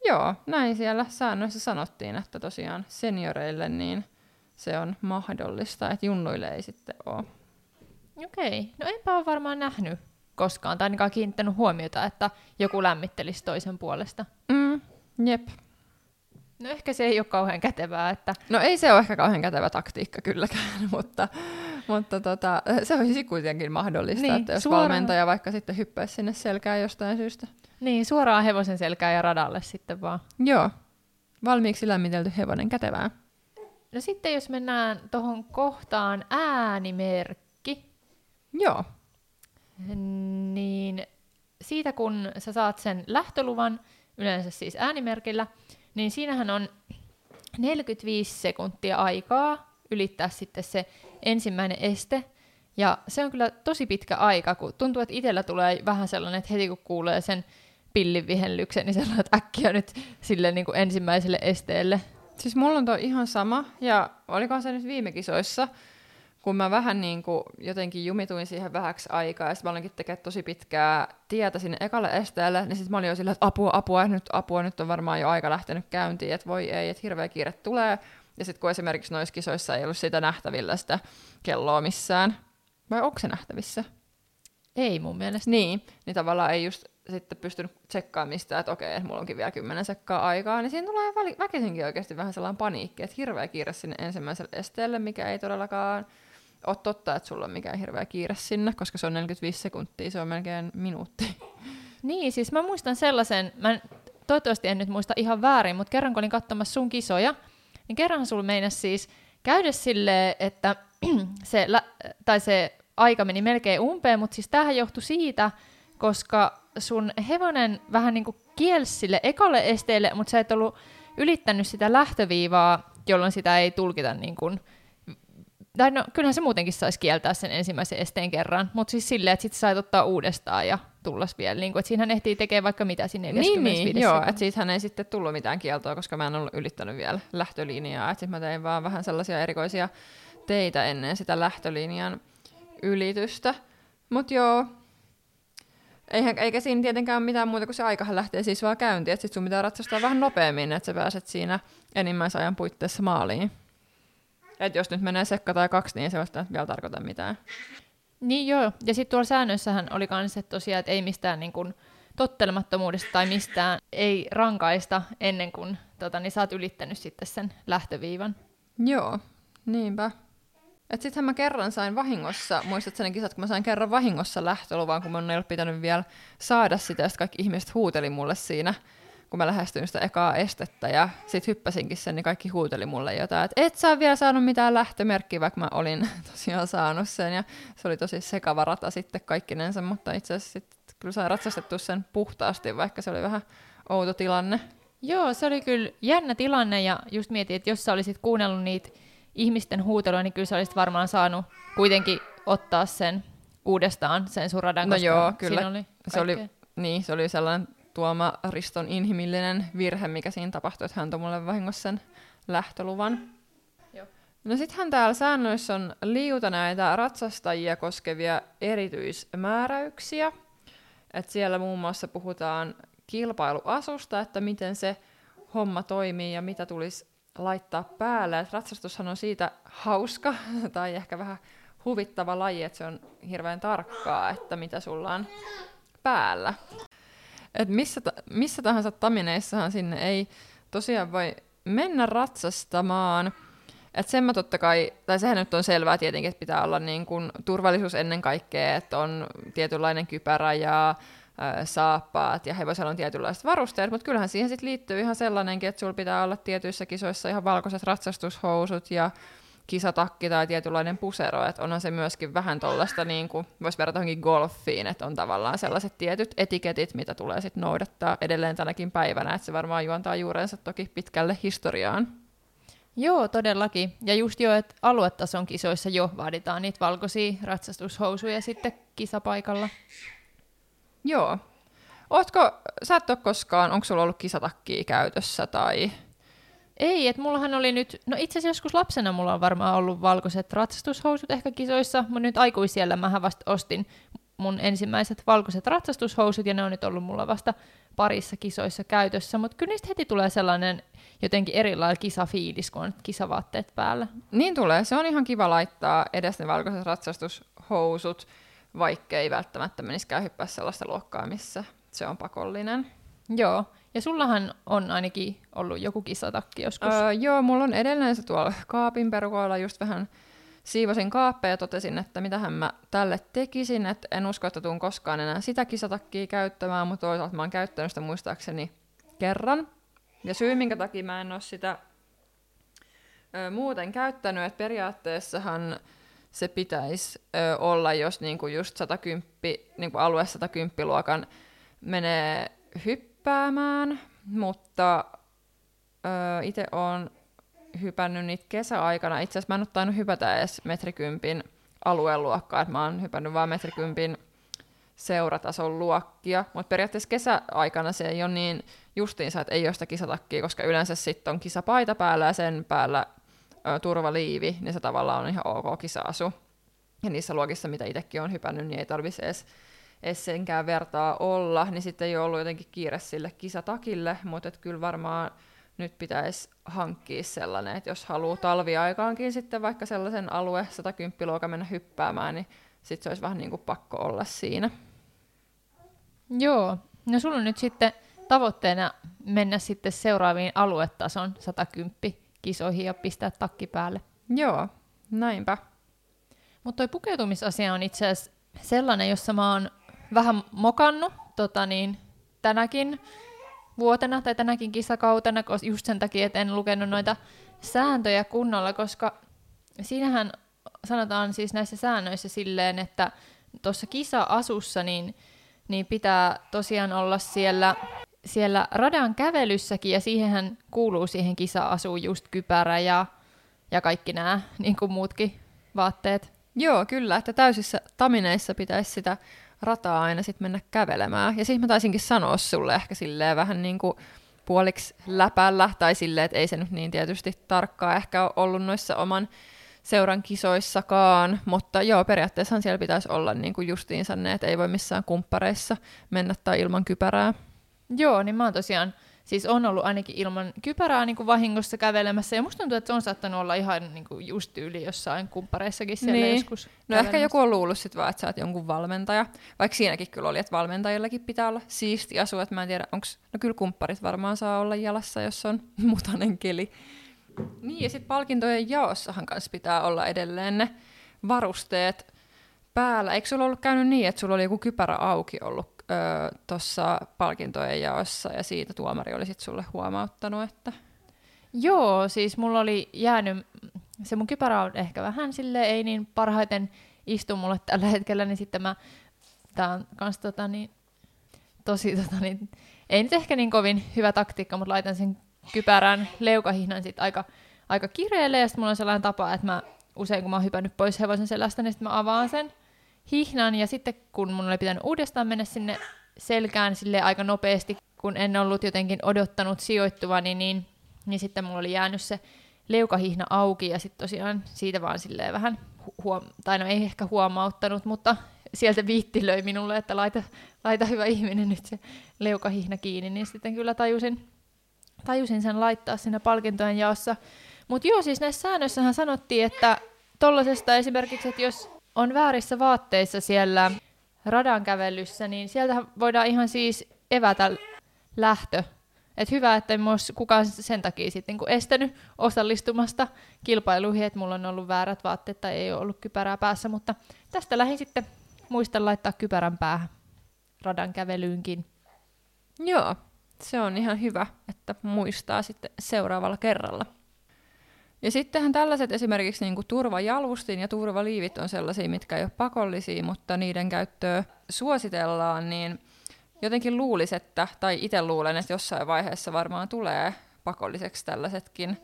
Joo, näin siellä säännöissä sanottiin, että tosiaan senioreille niin se on mahdollista, että junnuille ei sitten ole. Okei, no enpä ole varmaan nähnyt koskaan, tai ainakaan kiinnittänyt huomiota, että joku lämmittelisi toisen puolesta. Mm, jep. No ehkä se ei ole kauhean kätevää, että... No ei se ole ehkä kauhean kätevä taktiikka kylläkään, mutta... Mutta tota, se olisi kuitenkin mahdollista, niin, että jos suoraan... valmentaja vaikka sitten hyppäisi sinne selkään jostain syystä. Niin, suoraan hevosen selkään ja radalle sitten vaan. Joo, valmiiksi lämmitelty hevonen, kätevää. No sitten jos mennään tuohon kohtaan äänimerkki. Joo. Niin siitä kun sä saat sen lähtöluvan, yleensä siis äänimerkillä, niin siinähän on neljäkymmentäviisi sekuntia aikaa ylittää sitten se ensimmäinen este, ja se on kyllä tosi pitkä aika, kun tuntuu, että itsellä tulee vähän sellainen, että heti kun kuulee sen pillin vihellyksen, niin sellainen, että äkkiä nyt sille niin kuin ensimmäiselle esteelle. Siis mulla on tuo ihan sama, ja olikohan se nyt viime kisoissa, kun mä vähän niin kuin jotenkin jumituin siihen vähäksi aikaa, ja sitten mä olinkin tekemään tosi pitkää tietä sinne ekalle esteelle, niin sitten mä olin jo sillä, että apua, apua, nyt apua, nyt on varmaan jo aika lähtenyt käyntiin, että voi ei, että hirveä kiire tulee. Ja sitten kun esimerkiksi noissa kisoissa ei ollut sitä nähtävillä sitä kelloa missään. Vai onko se nähtävissä? Ei mun mielestä. Niin, niin tavallaan ei just sitten pystynyt tsekkaamaan mistään, että okei, että mulla onkin vielä kymmenen sekkaa aikaa. Niin siinä tulee väl- väkisinkin oikeasti vähän sellainen paniikki, että hirveä kiire sinne ensimmäiselle esteelle, mikä ei todellakaan ole totta, että sulla on mikään hirveä kiire sinne, koska se on neljäkymmentäviisi sekuntia, se on melkein minuutti. Niin, siis mä muistan sellaisen, mä toivottavasti en nyt muista ihan väärin, mutta kerran kun olin katsomassa sun kisoja, niin kerran sulla meinasi siis käydä silleen, että se, lä- tai se aika meni melkein umpeen, mutta siis tämähän johtui siitä, koska sun hevonen vähän niin kuin kielsi sille ekalle esteelle, mutta sä et ollut ylittänyt sitä lähtöviivaa, jolloin sitä ei tulkita niin kuin, tai no kyllähän se muutenkin saisi kieltää sen ensimmäisen esteen kerran, mutta siis silleen, että sit sä sait ottaa uudestaan ja tullas vielä, niin kuin, että siinähän ehtii tekemään vaikka mitä siinä neljäkymmentäviisi. Niin, niin joo, että siitähän ei sitten tullut mitään kieltoa, koska mä en ollut ylittänyt vielä lähtölinjaa, että sit mä tein vaan vähän sellaisia erikoisia teitä ennen sitä lähtölinjan ylitystä, mut joo, eihän, eikä siinä tietenkään mitään muuta kuin se aikahan lähtee siis vaan käyntiin, että sit sun pitää ratsastaa vähän nopeammin, että sä pääset siinä enimmäisajan puitteissa maaliin. Että jos nyt menee sekka tai kaksi, niin ei se välttämättä vielä tarkoita mitään. Niin joo, ja sitten tuolla säännössähän oli kans, että tosiaan, että ei mistään niin kun tottelemattomuudesta tai mistään ei rankaista ennen kuin tota, niin sä oot ylittänyt sitten sen lähtöviivan. Joo, niinpä. Että sittenhän mä kerran sain vahingossa, muistatko ne kisat, kun mä sain kerran vahingossa lähtöluvan, kun mun ei ollut pitänyt vielä saada sitä, ja sitten kaikki ihmiset huuteli mulle siinä, kun mä lähestyin sitä ekaa estettä ja sit hyppäsinkin sen, niin kaikki huuteli mulle jotain, että et sä vielä saanut mitään lähtömerkkiä, vaikka mä olin tosiaan saanut sen, ja se oli tosi sekava rata sitten kaikkinensa, mutta itse asiassa sit kyllä sain ratsastettua sen puhtaasti, vaikka se oli vähän outo tilanne. Joo, se oli kyllä jännä tilanne, ja just mietin, että jos sä olisit kuunnellut niitä ihmisten huutelua, niin kyllä sä olisit varmaan saanut kuitenkin ottaa sen uudestaan, sen sun radan, no koska joo, kyllä. Siinä oli kaikkea. Se oli, niin, se oli sellainen tuoma Riston inhimillinen virhe, mikä siinä tapahtui, että hän antoi mulle vahingossa sen lähtöluvan. Joo. No sittenhän täällä säännöissä on liuta näitä ratsastajia koskevia erityismääräyksiä. Et siellä muun muassa puhutaan kilpailuasusta, että miten se homma toimii ja mitä tulisi laittaa päälle. Et ratsastushan on siitä hauska tai ehkä vähän huvittava laji, että se on hirveän tarkkaa, että mitä sulla on päällä. Et missä, ta- missä tahansa tamineissahan sinne ei tosiaan voi mennä ratsastamaan. Et sen mä totta kai, tai sehän nyt on selvää tietenkin, että pitää olla niin kun turvallisuus ennen kaikkea, että on tietynlainen kypärä ja saappaat ja hevosella on tietynlaiset varusteet, mutta kyllähän siihen sitten liittyy ihan sellainenkin, että sulla pitää olla tietyissä kisoissa ihan valkoiset ratsastushousut ja kisatakki tai tietynlainen pusero, että onhan se myöskin vähän tollaista, niin kuin voisi verrata johonkin golfiin, että on tavallaan sellaiset tietyt etiketit, mitä tulee sitten noudattaa edelleen tänäkin päivänä, että se varmaan juontaa juurensa toki pitkälle historiaan. Joo, todellakin. Ja just jo, että aluetason kisoissa jo vaaditaan niitä valkoisia ratsastushousuja sitten kisapaikalla. Joo. Ootko, sä et ole koskaan, onko sulla ollut kisatakkia käytössä tai... Ei, että mullahan oli nyt, no itse asiassa joskus lapsena mulla on varmaan ollut valkoiset ratsastushousut ehkä kisoissa, mutta nyt aikuisiellä mähän vasta ostin mun ensimmäiset valkoiset ratsastushousut, ja ne on nyt ollut mulla vasta parissa kisoissa käytössä, mutta kyllä niistä heti tulee sellainen jotenkin erilainen kisafiilis, kun on kisavaatteet päällä. Niin tulee, se on ihan kiva laittaa edes ne valkoiset ratsastushousut, vaikka ei välttämättä menisikään hyppää sellaista luokkaa, missä se on pakollinen. Joo. Ja sullahan on ainakin ollut joku kisatakki joskus. Öö, joo, mulla on edelleen se tuolla kaapin perukoilla. Just vähän siivosin kaappeja ja totesin, että mitähän mä tälle tekisin. Et en usko, että tuun koskaan enää sitä kisatakkia käyttämään, mutta toisaalta mä oon käyttänyt sitä muistaakseni kerran. Ja syy, minkä takia mä en ole sitä öö, muuten käyttänyt, että periaatteessahan se pitäisi öö, olla, jos niinku just satakymmenen, niinku alue satakymmenen-luokan menee hyppäämään. Päämään, mutta öö, itse olen hypännyt niitä kesäaikana. Itse asiassa mä en ole tainnut hypätä edes metrikympin alueluokkaa, että mä oon hypännyt vaan metrikympin seuratason luokkia, mutta periaatteessa kesäaikana se ei ole niin justiinsa, että ei ole sitä kisatakkia, koska yleensä sitten on kisapaita päällä ja sen päällä ö, turvaliivi, niin se tavallaan on ihan ok kisaasu. Ja niissä luokissa, mitä itsekin olen hypännyt, niin ei tarvitsisi edes edes senkään vertaa olla, niin sitten ei ole ollut jotenkin kiire sille kisatakille, mutta kyllä varmaan nyt pitäisi hankkia sellainen, että jos haluaa talviaikaankin sitten vaikka sellaisen alue satakymmenen-luokan mennä hyppäämään, niin sitten se olisi vähän niin kuin pakko olla siinä. Joo, no sulla on nyt sitten tavoitteena mennä sitten seuraaviin aluetason satakymmenen-kisoihin ja pistää takki päälle. Joo, näinpä. Mutta toi pukeutumisasia on itse asiassa sellainen, jossa mä oon vähän mokannut tota niin, tänäkin vuotena tai tänäkin kisakautena, just sen takia, että en lukenut noita sääntöjä kunnolla, koska siinähän sanotaan siis näissä säännöissä silleen, että tuossa kisa-asussa niin, niin pitää tosiaan olla siellä, siellä radan kävelyssäkin, ja siihenhän kuuluu siihen kisa-asuun just kypärä ja, ja kaikki nämä niin kuin muutkin vaatteet. Joo, kyllä, että täysissä tamineissa pitäisi sitä rataa aina sitten mennä kävelemään. Ja siis mä taisinkin sanoa sulle ehkä silleen vähän niin kuin puoliksi läpällä, tai silleen, että ei se nyt niin tietysti tarkkaa ehkä ole ollut noissa oman seuran kisoissakaan, mutta joo, periaatteessahan siellä pitäisi olla niin kuin justiinsa ne, että ei voi missään kumppareissa mennä tai ilman kypärää. Joo, niin mä oon tosiaan, siis on ollut ainakin ilman kypärää niin kuin vahingossa kävelemässä, ja musta tuntuu, että se on saattanut olla ihan niin kuin just tyyli jossain kumppareissakin siellä niin joskus. No ehkä joku on luullut sit vaan, että sä oot jonkun valmentaja, vaikka siinäkin kyllä oli, että valmentajillakin pitää olla siisti asu, että mä en tiedä, onks, no kyllä kumpparit varmaan saa olla jalassa, jos on mutainen keli. Niin, ja sit palkintojen jaossahan kanssa pitää olla edelleen ne varusteet päällä. Eikö sulla ollut käynyt niin, että sulla oli joku kypärä auki ollut tuossa palkintojen jaossa, ja siitä tuomari oli sitten sulle huomauttanut, että... Joo, siis mulla oli jäänyt, se mun kypärä on ehkä vähän silleen, ei niin parhaiten istu mulle tällä hetkellä, niin sitten mä, tää on kans tota niin, tosi tota niin, ei nyt ehkä niin kovin hyvä taktiikka, mutta laitan sen kypärän leukahihnan sitten aika, aika kireelle, ja sitten mulla on sellainen tapa, että mä usein kun mä oon hypännyt pois hevosen selästä, niin sitten mä avaan sen hihnan, ja sitten kun mun oli pitänyt uudestaan mennä sinne selkään sille aika nopeasti, kun en ollut jotenkin odottanut sijoittuvani, niin, niin sitten mulla oli jäänyt se leukahihna auki, ja sitten tosiaan siitä vaan silleen vähän, huom- tai no ei ehkä huomauttanut, mutta sieltä viitti löi minulle, että laita, laita hyvä ihminen nyt se leukahihna kiinni, niin sitten kyllä tajusin, tajusin sen laittaa siinä palkintojen jaossa. Mutta joo, siis näissä säännöissähän sanottiin, että tollasesta esimerkiksi, että jos on väärissä vaatteissa siellä radankävelyssä, niin sieltähän voidaan ihan siis evätä lähtö. Et hyvä, että en olisi kukaan sen takia sit niinku estänyt osallistumasta kilpailuihin, että mulla on ollut väärät vaatteet tai ei ole ollut kypärää päässä, mutta tästä lähdin sitten muista laittaa kypärän päähän. radan kävelyynkin. Joo, se on ihan hyvä, että muistaa sitten seuraavalla kerralla. Ja sittenhän tällaiset esimerkiksi niin kuin turvajalvustin ja turvaliivit on sellaisia, mitkä ei ole pakollisia, mutta niiden käyttöä suositellaan, niin jotenkin luulisi, että, tai itse luulen, että jossain vaiheessa varmaan tulee pakolliseksi tällaisetkin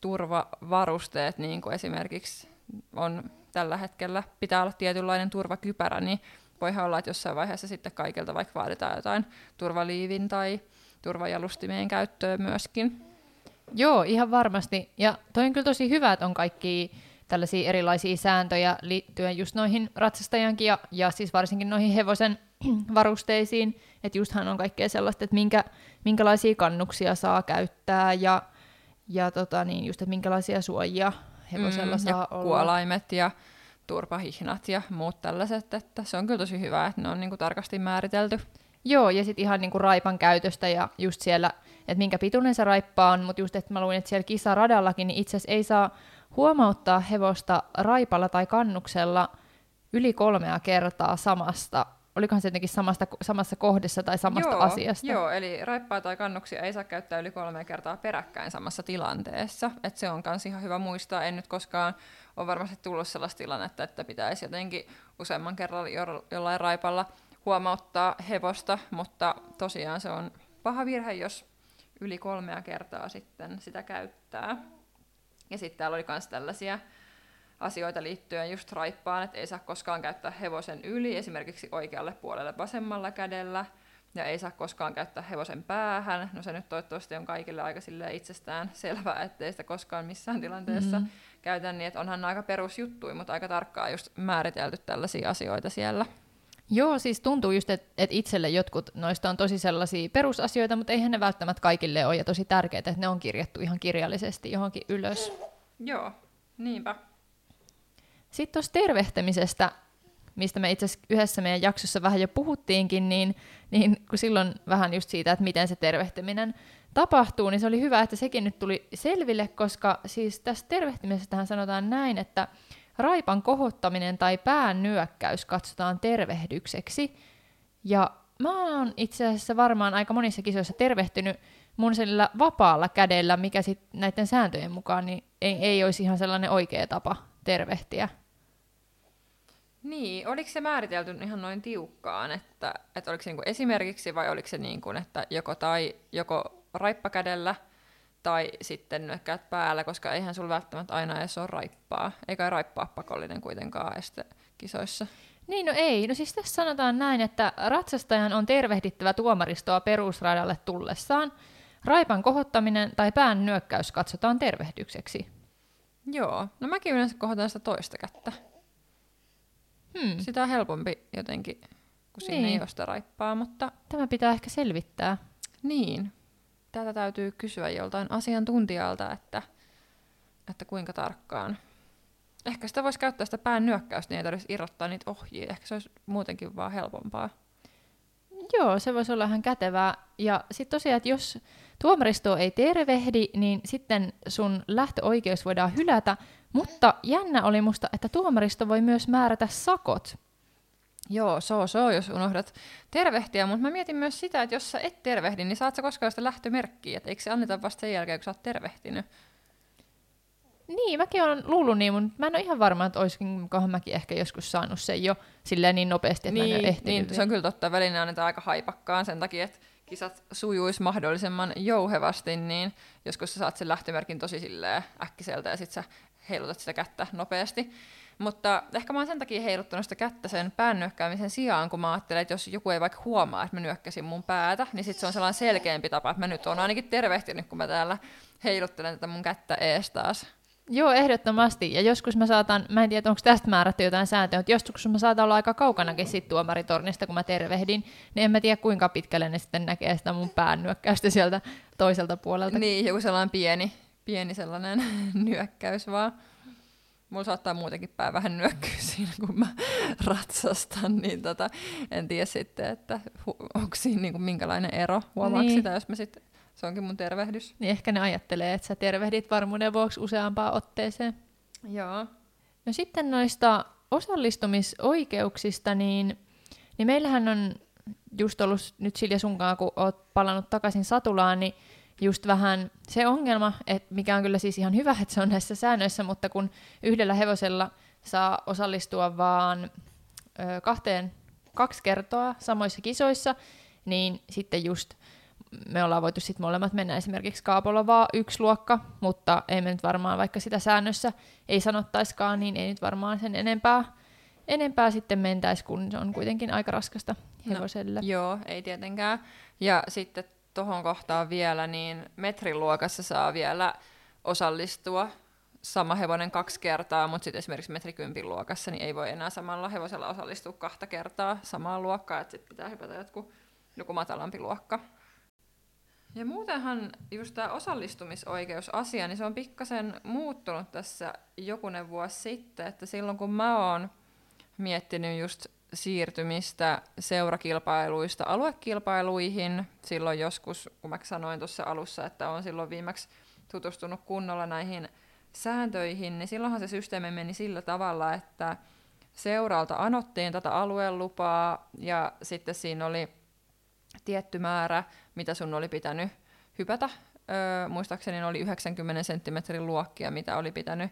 turvavarusteet, niin kuin esimerkiksi on tällä hetkellä, pitää olla tietynlainen turvakypärä, niin voihan olla, että jossain vaiheessa sitten kaikilta vaikka vaaditaan jotain turvaliivin tai turvajalustimien käyttöä myöskin. Joo, ihan varmasti. Ja toi on kyllä tosi hyvä, että on kaikki tällaisia erilaisia sääntöjä liittyen just noihin ratsastajankin ja, ja siis varsinkin noihin hevosen varusteisiin. Että justhan on kaikkea sellaista, että minkä, minkälaisia kannuksia saa käyttää ja, ja tota niin, just, että minkälaisia suojia hevosella mm, saa ja olla. Kuolaimet ja turpahihnat ja muut tällaiset. Että se on kyllä tosi hyvä, että ne on niinku tarkasti määritelty. Joo, ja sitten ihan niinku raipan käytöstä ja just siellä, että minkä pituinen se raippa on, mutta just, että mä luin, että siellä kisaradallakin, niin itse asiassa ei saa huomauttaa hevosta raipalla tai kannuksella yli kolmea kertaa samasta, olikohan se jotenkin samasta, samassa kohdassa tai samasta joo, asiasta. Joo, eli raippaa tai kannuksia ei saa käyttää yli kolmea kertaa peräkkäin samassa tilanteessa, että se on kans ihan hyvä muistaa, en nyt koskaan ole varmasti tullut sellaista tilannetta, että pitäisi jotenkin useamman kerran jollain raipalla huomauttaa hevosta, mutta tosiaan se on paha virhe, jos yli kolmea kertaa sitten sitä käyttää. Ja sitten täällä oli myös tällaisia asioita liittyen just raippaan, että ei saa koskaan käyttää hevosen yli, esimerkiksi oikealle puolelle vasemmalla kädellä, ja ei saa koskaan käyttää hevosen päähän. No se nyt toivottavasti on kaikille aika itsestään selvää, ettei sitä koskaan missään tilanteessa mm-hmm. käytä, niin että onhan aika perusjuttuja, mutta aika tarkkaan just määritelty tällaisia asioita siellä. Joo, siis tuntuu just, että et itselle jotkut noista on tosi sellaisia perusasioita, mutta eihän ne välttämättä kaikille ole ja tosi tärkeitä, että ne on kirjattu ihan kirjallisesti johonkin ylös. Joo, niinpä. Sitten tuossa tervehtemisestä, mistä me itse asiassa yhdessä meidän jaksossa vähän jo puhuttiinkin, niin, niin kun silloin vähän just siitä, että miten se tervehtiminen tapahtuu, niin se oli hyvä, että sekin nyt tuli selville, koska siis tässä tervehtimisestähän sanotaan näin, että raipan kohottaminen tai pään nyökkäys katsotaan tervehdykseksi. Ja mä oon itse asiassa varmaan aika monissa kisoissa tervehtynyt mun sillä vapaalla kädellä, mikä sitten näiden sääntöjen mukaan niin ei, ei olisi ihan sellainen oikea tapa tervehtiä. Niin, oliko se määritelty ihan noin tiukkaan, että, että oliko se niinku esimerkiksi vai oliko se niin kuin, että joko, tai, joko raippakädellä tai sitten nyökkäät päällä, koska eihän sulla välttämättä aina edes ole raippaa. Eikä raippaa pakollinen kuitenkaan este kisoissa. Niin, no ei. No siis tässä sanotaan näin, että ratsastajan on tervehdittävä tuomaristoa perusradalle tullessaan. Raipan kohottaminen tai pään nyökkäys katsotaan tervehdykseksi. Joo. No mäkin yleensä kohotan sitä toista kättä. Hmm. Sitä on helpompi jotenkin, kun niin. Siinä ei ole sitä raippaa, mutta... Tämä pitää ehkä selvittää. Niin. Tätä täytyy kysyä joltain asiantuntijalta, että, että kuinka tarkkaan. Ehkä sitä voisi käyttää sitä pään nyökkäystä, niin ei tarvitsisi irrottaa niitä ohjia. Ehkä se olisi muutenkin vaan helpompaa. Joo, se voisi olla ihan kätevää. Ja sitten tosiaan, että jos tuomaristo ei tervehdi, niin sitten sun lähtöoikeus voidaan hylätä. Mutta jännä oli musta, että tuomaristo voi myös määrätä sakot. Joo, se on, se on, jos unohdat tervehtiä, mutta mä mietin myös sitä, että jos sä et tervehdi, niin saat sä koskaan sitä lähtömerkkiä, että eikö se anneta vasta sen jälkeen, kun sä oot tervehtinyt? Niin, mäkin olen luullut niin, mutta mä en ole ihan varma, että olisinkohan mäkin ehkä joskus saanut sen jo silleen niin nopeasti, että niin, mä en ole ehtinyt. Niin, se on kyllä totta, väline annetaan aika haipakkaan sen takia, että kisat sujuisi mahdollisimman jouhevasti, niin joskus sä saat sen lähtömerkin tosi silleen äkkiseltä ja sit sä heilutat sitä kättä nopeasti. Mutta ehkä mä oon sen takia heiluttanut sitä kättä sen pään nyökkäämisen sijaan, kun mä ajattelen, että jos joku ei vaikka huomaa, että mä nyökkäsin mun päätä, niin sit se on sellainen selkeämpi tapa, että mä nyt oon ainakin tervehtinyt, kun mä täällä heiluttelen tätä mun kättä ees taas. Joo, ehdottomasti. Ja joskus mä saatan, mä en tiedä, onko tästä määrätty jotain sääntöä, mutta joskus mä saatan olla aika kaukanakin siitä tuomaritornista, kun mä tervehdin, niin en mä tiedä, kuinka pitkälle ne sitten näkee sitä mun pään nyökkäystä sieltä toiselta puolelta. Niin, joku sellainen pieni, pieni sellainen nyökkäys vaan. Mulla saattaa muutenkin pää vähän nyökkyä siinä, kun mä ratsastan, niin tota, en tiedä sitten, että hu- onko siinä niinku minkälainen ero. Huomaatko niin. Sitä, jos mä sit, se onkin mun tervehdys. Niin ehkä ne ajattelee, että sä tervehdit varmuuden vuoksi useampaan otteeseen. Joo. No sitten noista osallistumisoikeuksista, niin, niin meillähän on just ollut nyt Silja sunkaan, kun oot palannut takaisin Satulaan, niin just vähän se ongelma, että mikä on kyllä siis ihan hyvä, että se on näissä säännöissä, mutta kun yhdellä hevosella saa osallistua vaan ö, kahteen, kaksi kertaa samoissa kisoissa, niin sitten just me ollaan voitu sitten molemmat mennä esimerkiksi Kaapolla vaan yksi luokka, mutta ei me nyt varmaan, vaikka sitä säännössä ei sanottaiskaan, niin ei nyt varmaan sen enempää, enempää sitten mentäisi, kun se on kuitenkin aika raskasta hevoselle. No, joo, ei tietenkään. Ja sitten tuohon kohtaan vielä, niin metriluokassa saa vielä osallistua sama hevonen kaksi kertaa, mutta sitten esimerkiksi metrikympin luokassa niin ei voi enää samalla hevosella osallistua kahta kertaa samaan luokkaan, että sitten pitää hypätä joku, joku matalampi luokka. Ja muutenhan just tämä osallistumisoikeusasia, niin se on pikkasen muuttunut tässä jokunen vuosi sitten, että silloin kun mä oon miettinyt just siirtymistä seurakilpailuista aluekilpailuihin, silloin joskus, kun mä sanoin tuossa alussa, että olen silloin viimeksi tutustunut kunnolla näihin sääntöihin, niin silloinhan se systeemi meni sillä tavalla, että seuralta anottiin tätä aluelupaa ja sitten siinä oli tietty määrä, mitä sun oli pitänyt hypätä. Öö, muistaakseni oli yhdeksänkymmentä senttimetrin luokkia, mitä oli pitänyt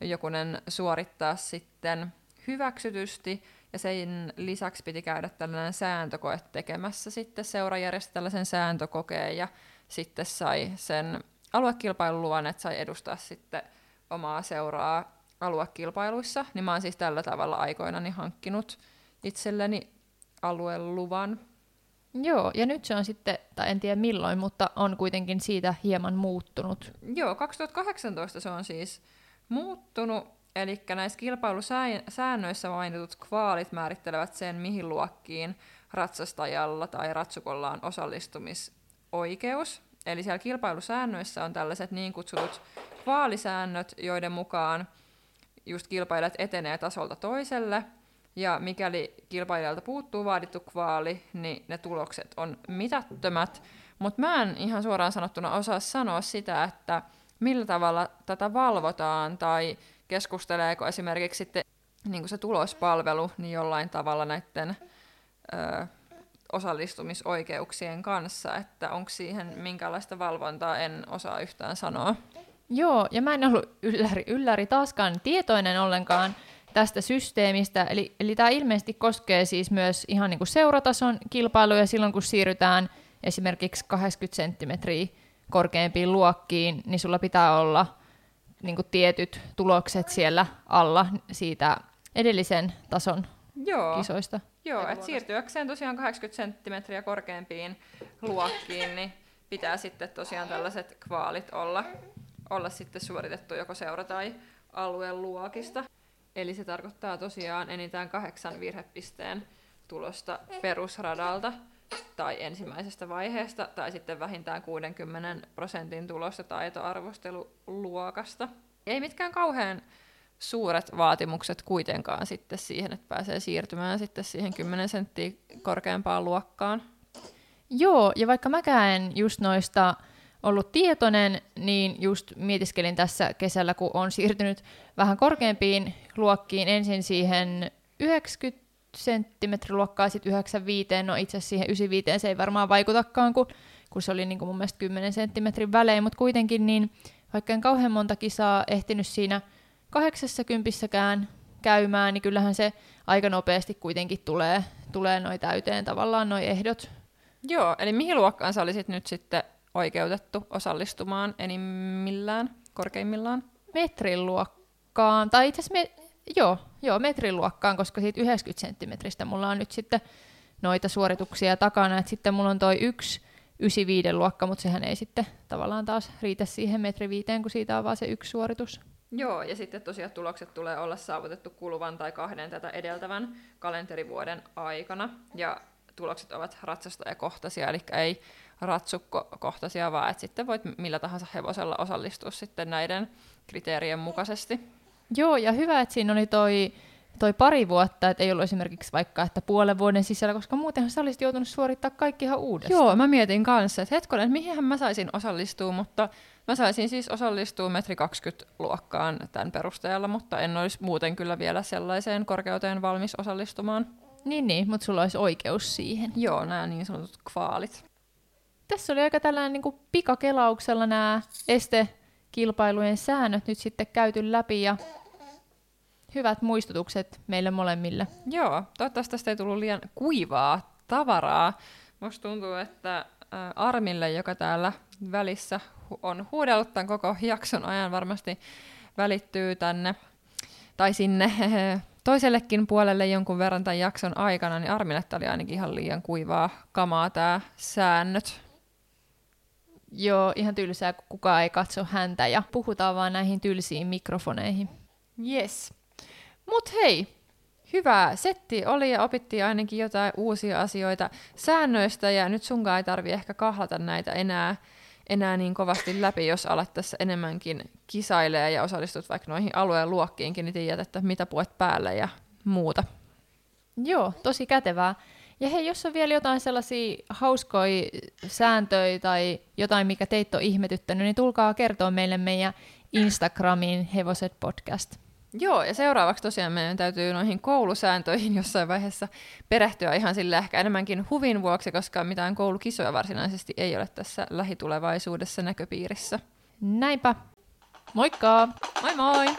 jokunen suorittaa sitten hyväksytysti, ja sen lisäksi piti käydä tällainen sääntökoe tekemässä. Sitten seura järjesti tällaisen sääntökokeen, ja sitten sai sen aluekilpailuluvan, että sai edustaa sitten omaa seuraa aluekilpailuissa. Niin mä oon siis tällä tavalla aikoinani hankkinut itselleni alueluvan. Joo, ja nyt se on sitten, tai en tiedä milloin, mutta on kuitenkin siitä hieman muuttunut. Joo, kaksituhattakahdeksantoista se on siis muuttunut, eli näissä kilpailusäännöissä mainitut kvaalit määrittelevät sen, mihin luokkiin ratsastajalla tai ratsukolla on osallistumisoikeus. Eli siellä kilpailusäännöissä on tällaiset niin kutsutut kvaalisäännöt, joiden mukaan just kilpailijat etenee tasolta toiselle, ja mikäli kilpailijalta puuttuu vaadittu kvaali, niin ne tulokset on mitättömät. Mutta mä en ihan suoraan sanottuna osaa sanoa sitä, että millä tavalla tätä valvotaan, tai keskusteleeko esimerkiksi sitten, niin kuin se tulospalvelu niin jollain tavalla näiden ö, osallistumisoikeuksien kanssa, että onko siihen minkälaista valvontaa, en osaa yhtään sanoa. Joo, ja mä en ollut ylläri, ylläri taaskaan tietoinen ollenkaan tästä systeemistä, eli, eli tämä ilmeisesti koskee siis myös ihan niin kuin seuratason kilpailuja silloin, kun siirrytään esimerkiksi kahdeksankymmentä senttimetriä korkeampiin luokkiin, niin sulla pitää olla niin kuin tietyt tulokset siellä alla siitä edellisen tason joo, kisoista. Joo, että siirtyäkseen tosiaan kahdeksankymmentä senttimetriä korkeampiin luokkiin, niin pitää sitten tosiaan tällaiset kvaalit olla, olla sitten suoritettu joko seura- tai alueluokista. Eli se tarkoittaa tosiaan enintään kahdeksan virhepisteen tulosta perusradalta tai ensimmäisestä vaiheesta, tai sitten vähintään kuudenkymmenen prosentin tulosta taitoarvosteluluokasta. Ei mitkään kauhean suuret vaatimukset kuitenkaan sitten siihen, että pääsee siirtymään sitten siihen kymmenen senttiä korkeampaan luokkaan. Joo, ja vaikka mäkään en just noista ollut tietoinen, niin just mietiskelin tässä kesällä, kun on siirtynyt vähän korkeampiin luokkiin, ensin siihen yhdeksänkymmentä senttimetriluokkaa, sitten yhdeksänkymmentäviisi, no itse asiassa siihen yhdeksänkymmentäviisi se ei varmaan vaikutakaan, kun, kun se oli niin kuin mun mielestä kymmenen senttimetrin välein, mutta kuitenkin niin, vaikka en kauhean monta kisaa ehtinyt siinä kahdeksankymmentäkään käymään, niin kyllähän se aika nopeasti kuitenkin tulee, tulee noi täyteen tavallaan noi ehdot. Joo, eli mihin luokkaan sä olisit nyt sitten oikeutettu osallistumaan enimmillään, korkeimmillaan? Metrin luokkaan, tai itse asiassa me, joo, joo, metrin luokkaan, koska siitä yhdeksänkymmentä senttimetristä mulla on nyt sitten noita suorituksia takana, että sitten mulla on toi yksi yhdeksänkymmentäviisi luokka, mutta sehän ei sitten tavallaan taas riitä siihen metri viiteen, kun siitä on vaan se yksi suoritus. Joo, ja sitten tosiaan tulokset tulee olla saavutettu kuluvan tai kahden tätä edeltävän kalenterivuoden aikana, ja tulokset ovat ratsastajakohtaisia, eli ei ratsukkokohtaisia, vaan että sitten voit millä tahansa hevosella osallistua sitten näiden kriteerien mukaisesti. Joo, ja hyvä, että siinä oli toi, toi pari vuotta, että ei ollut esimerkiksi vaikka että puolen vuoden sisällä, koska muutenhan sä olisit joutunut suorittaa kaikki ihan uudestaan. Joo, mä mietin kanssa, että hetkinen, että mihinhän mä saisin osallistua, mutta mä saisin siis osallistua metri kaksikymmentä luokkaan tämän perusteella, mutta en olisi muuten kyllä vielä sellaiseen korkeuteen valmis osallistumaan. Niin, niin, mutta sulla olisi oikeus siihen. Joo, nämä niin sanotut kvaalit. Tässä oli aika tällainen niin kuin pikakelauksella nämä estekilpailujen säännöt nyt sitten käyty läpi ja hyvät muistutukset meille molemmille. Joo, toivottavasti tästä ei tullut liian kuivaa tavaraa. Musta tuntuu, että Armille, joka täällä välissä on huudellut tämän koko jakson ajan, varmasti välittyy tänne tai sinne toisellekin puolelle jonkun verran tämän jakson aikana, niin Armille tämä oli ainakin ihan liian kuivaa kamaa tämä säännöt. Joo, ihan tylsää, kun kukaan ei katso häntä ja puhutaan vaan näihin tylsiin mikrofoneihin. Yes. Mut hei, hyvä setti oli ja opittiin ainakin jotain uusia asioita säännöistä ja nyt sunkaan ei tarvi ehkä kahlata näitä enää, enää niin kovasti läpi, jos alat tässä enemmänkin kisailee ja osallistut vaikka noihin alueen luokkiinkin, niin tiedät, että mitä puet päälle ja muuta. Joo, tosi kätevää. Ja hei, jos on vielä jotain sellaisia hauskoja sääntöjä tai jotain, mikä teitä on ihmetyttänyt, niin tulkaa kertoa meille meidän Instagramiin Hevoset Podcast. Joo, ja seuraavaksi tosiaan meidän täytyy noihin koulusääntöihin jossain vaiheessa perehtyä ihan sillä ehkä enemmänkin huvin vuoksi, koska mitään koulukisoja varsinaisesti ei ole tässä lähitulevaisuudessa näköpiirissä. Näinpä. Moikka! Moi moi!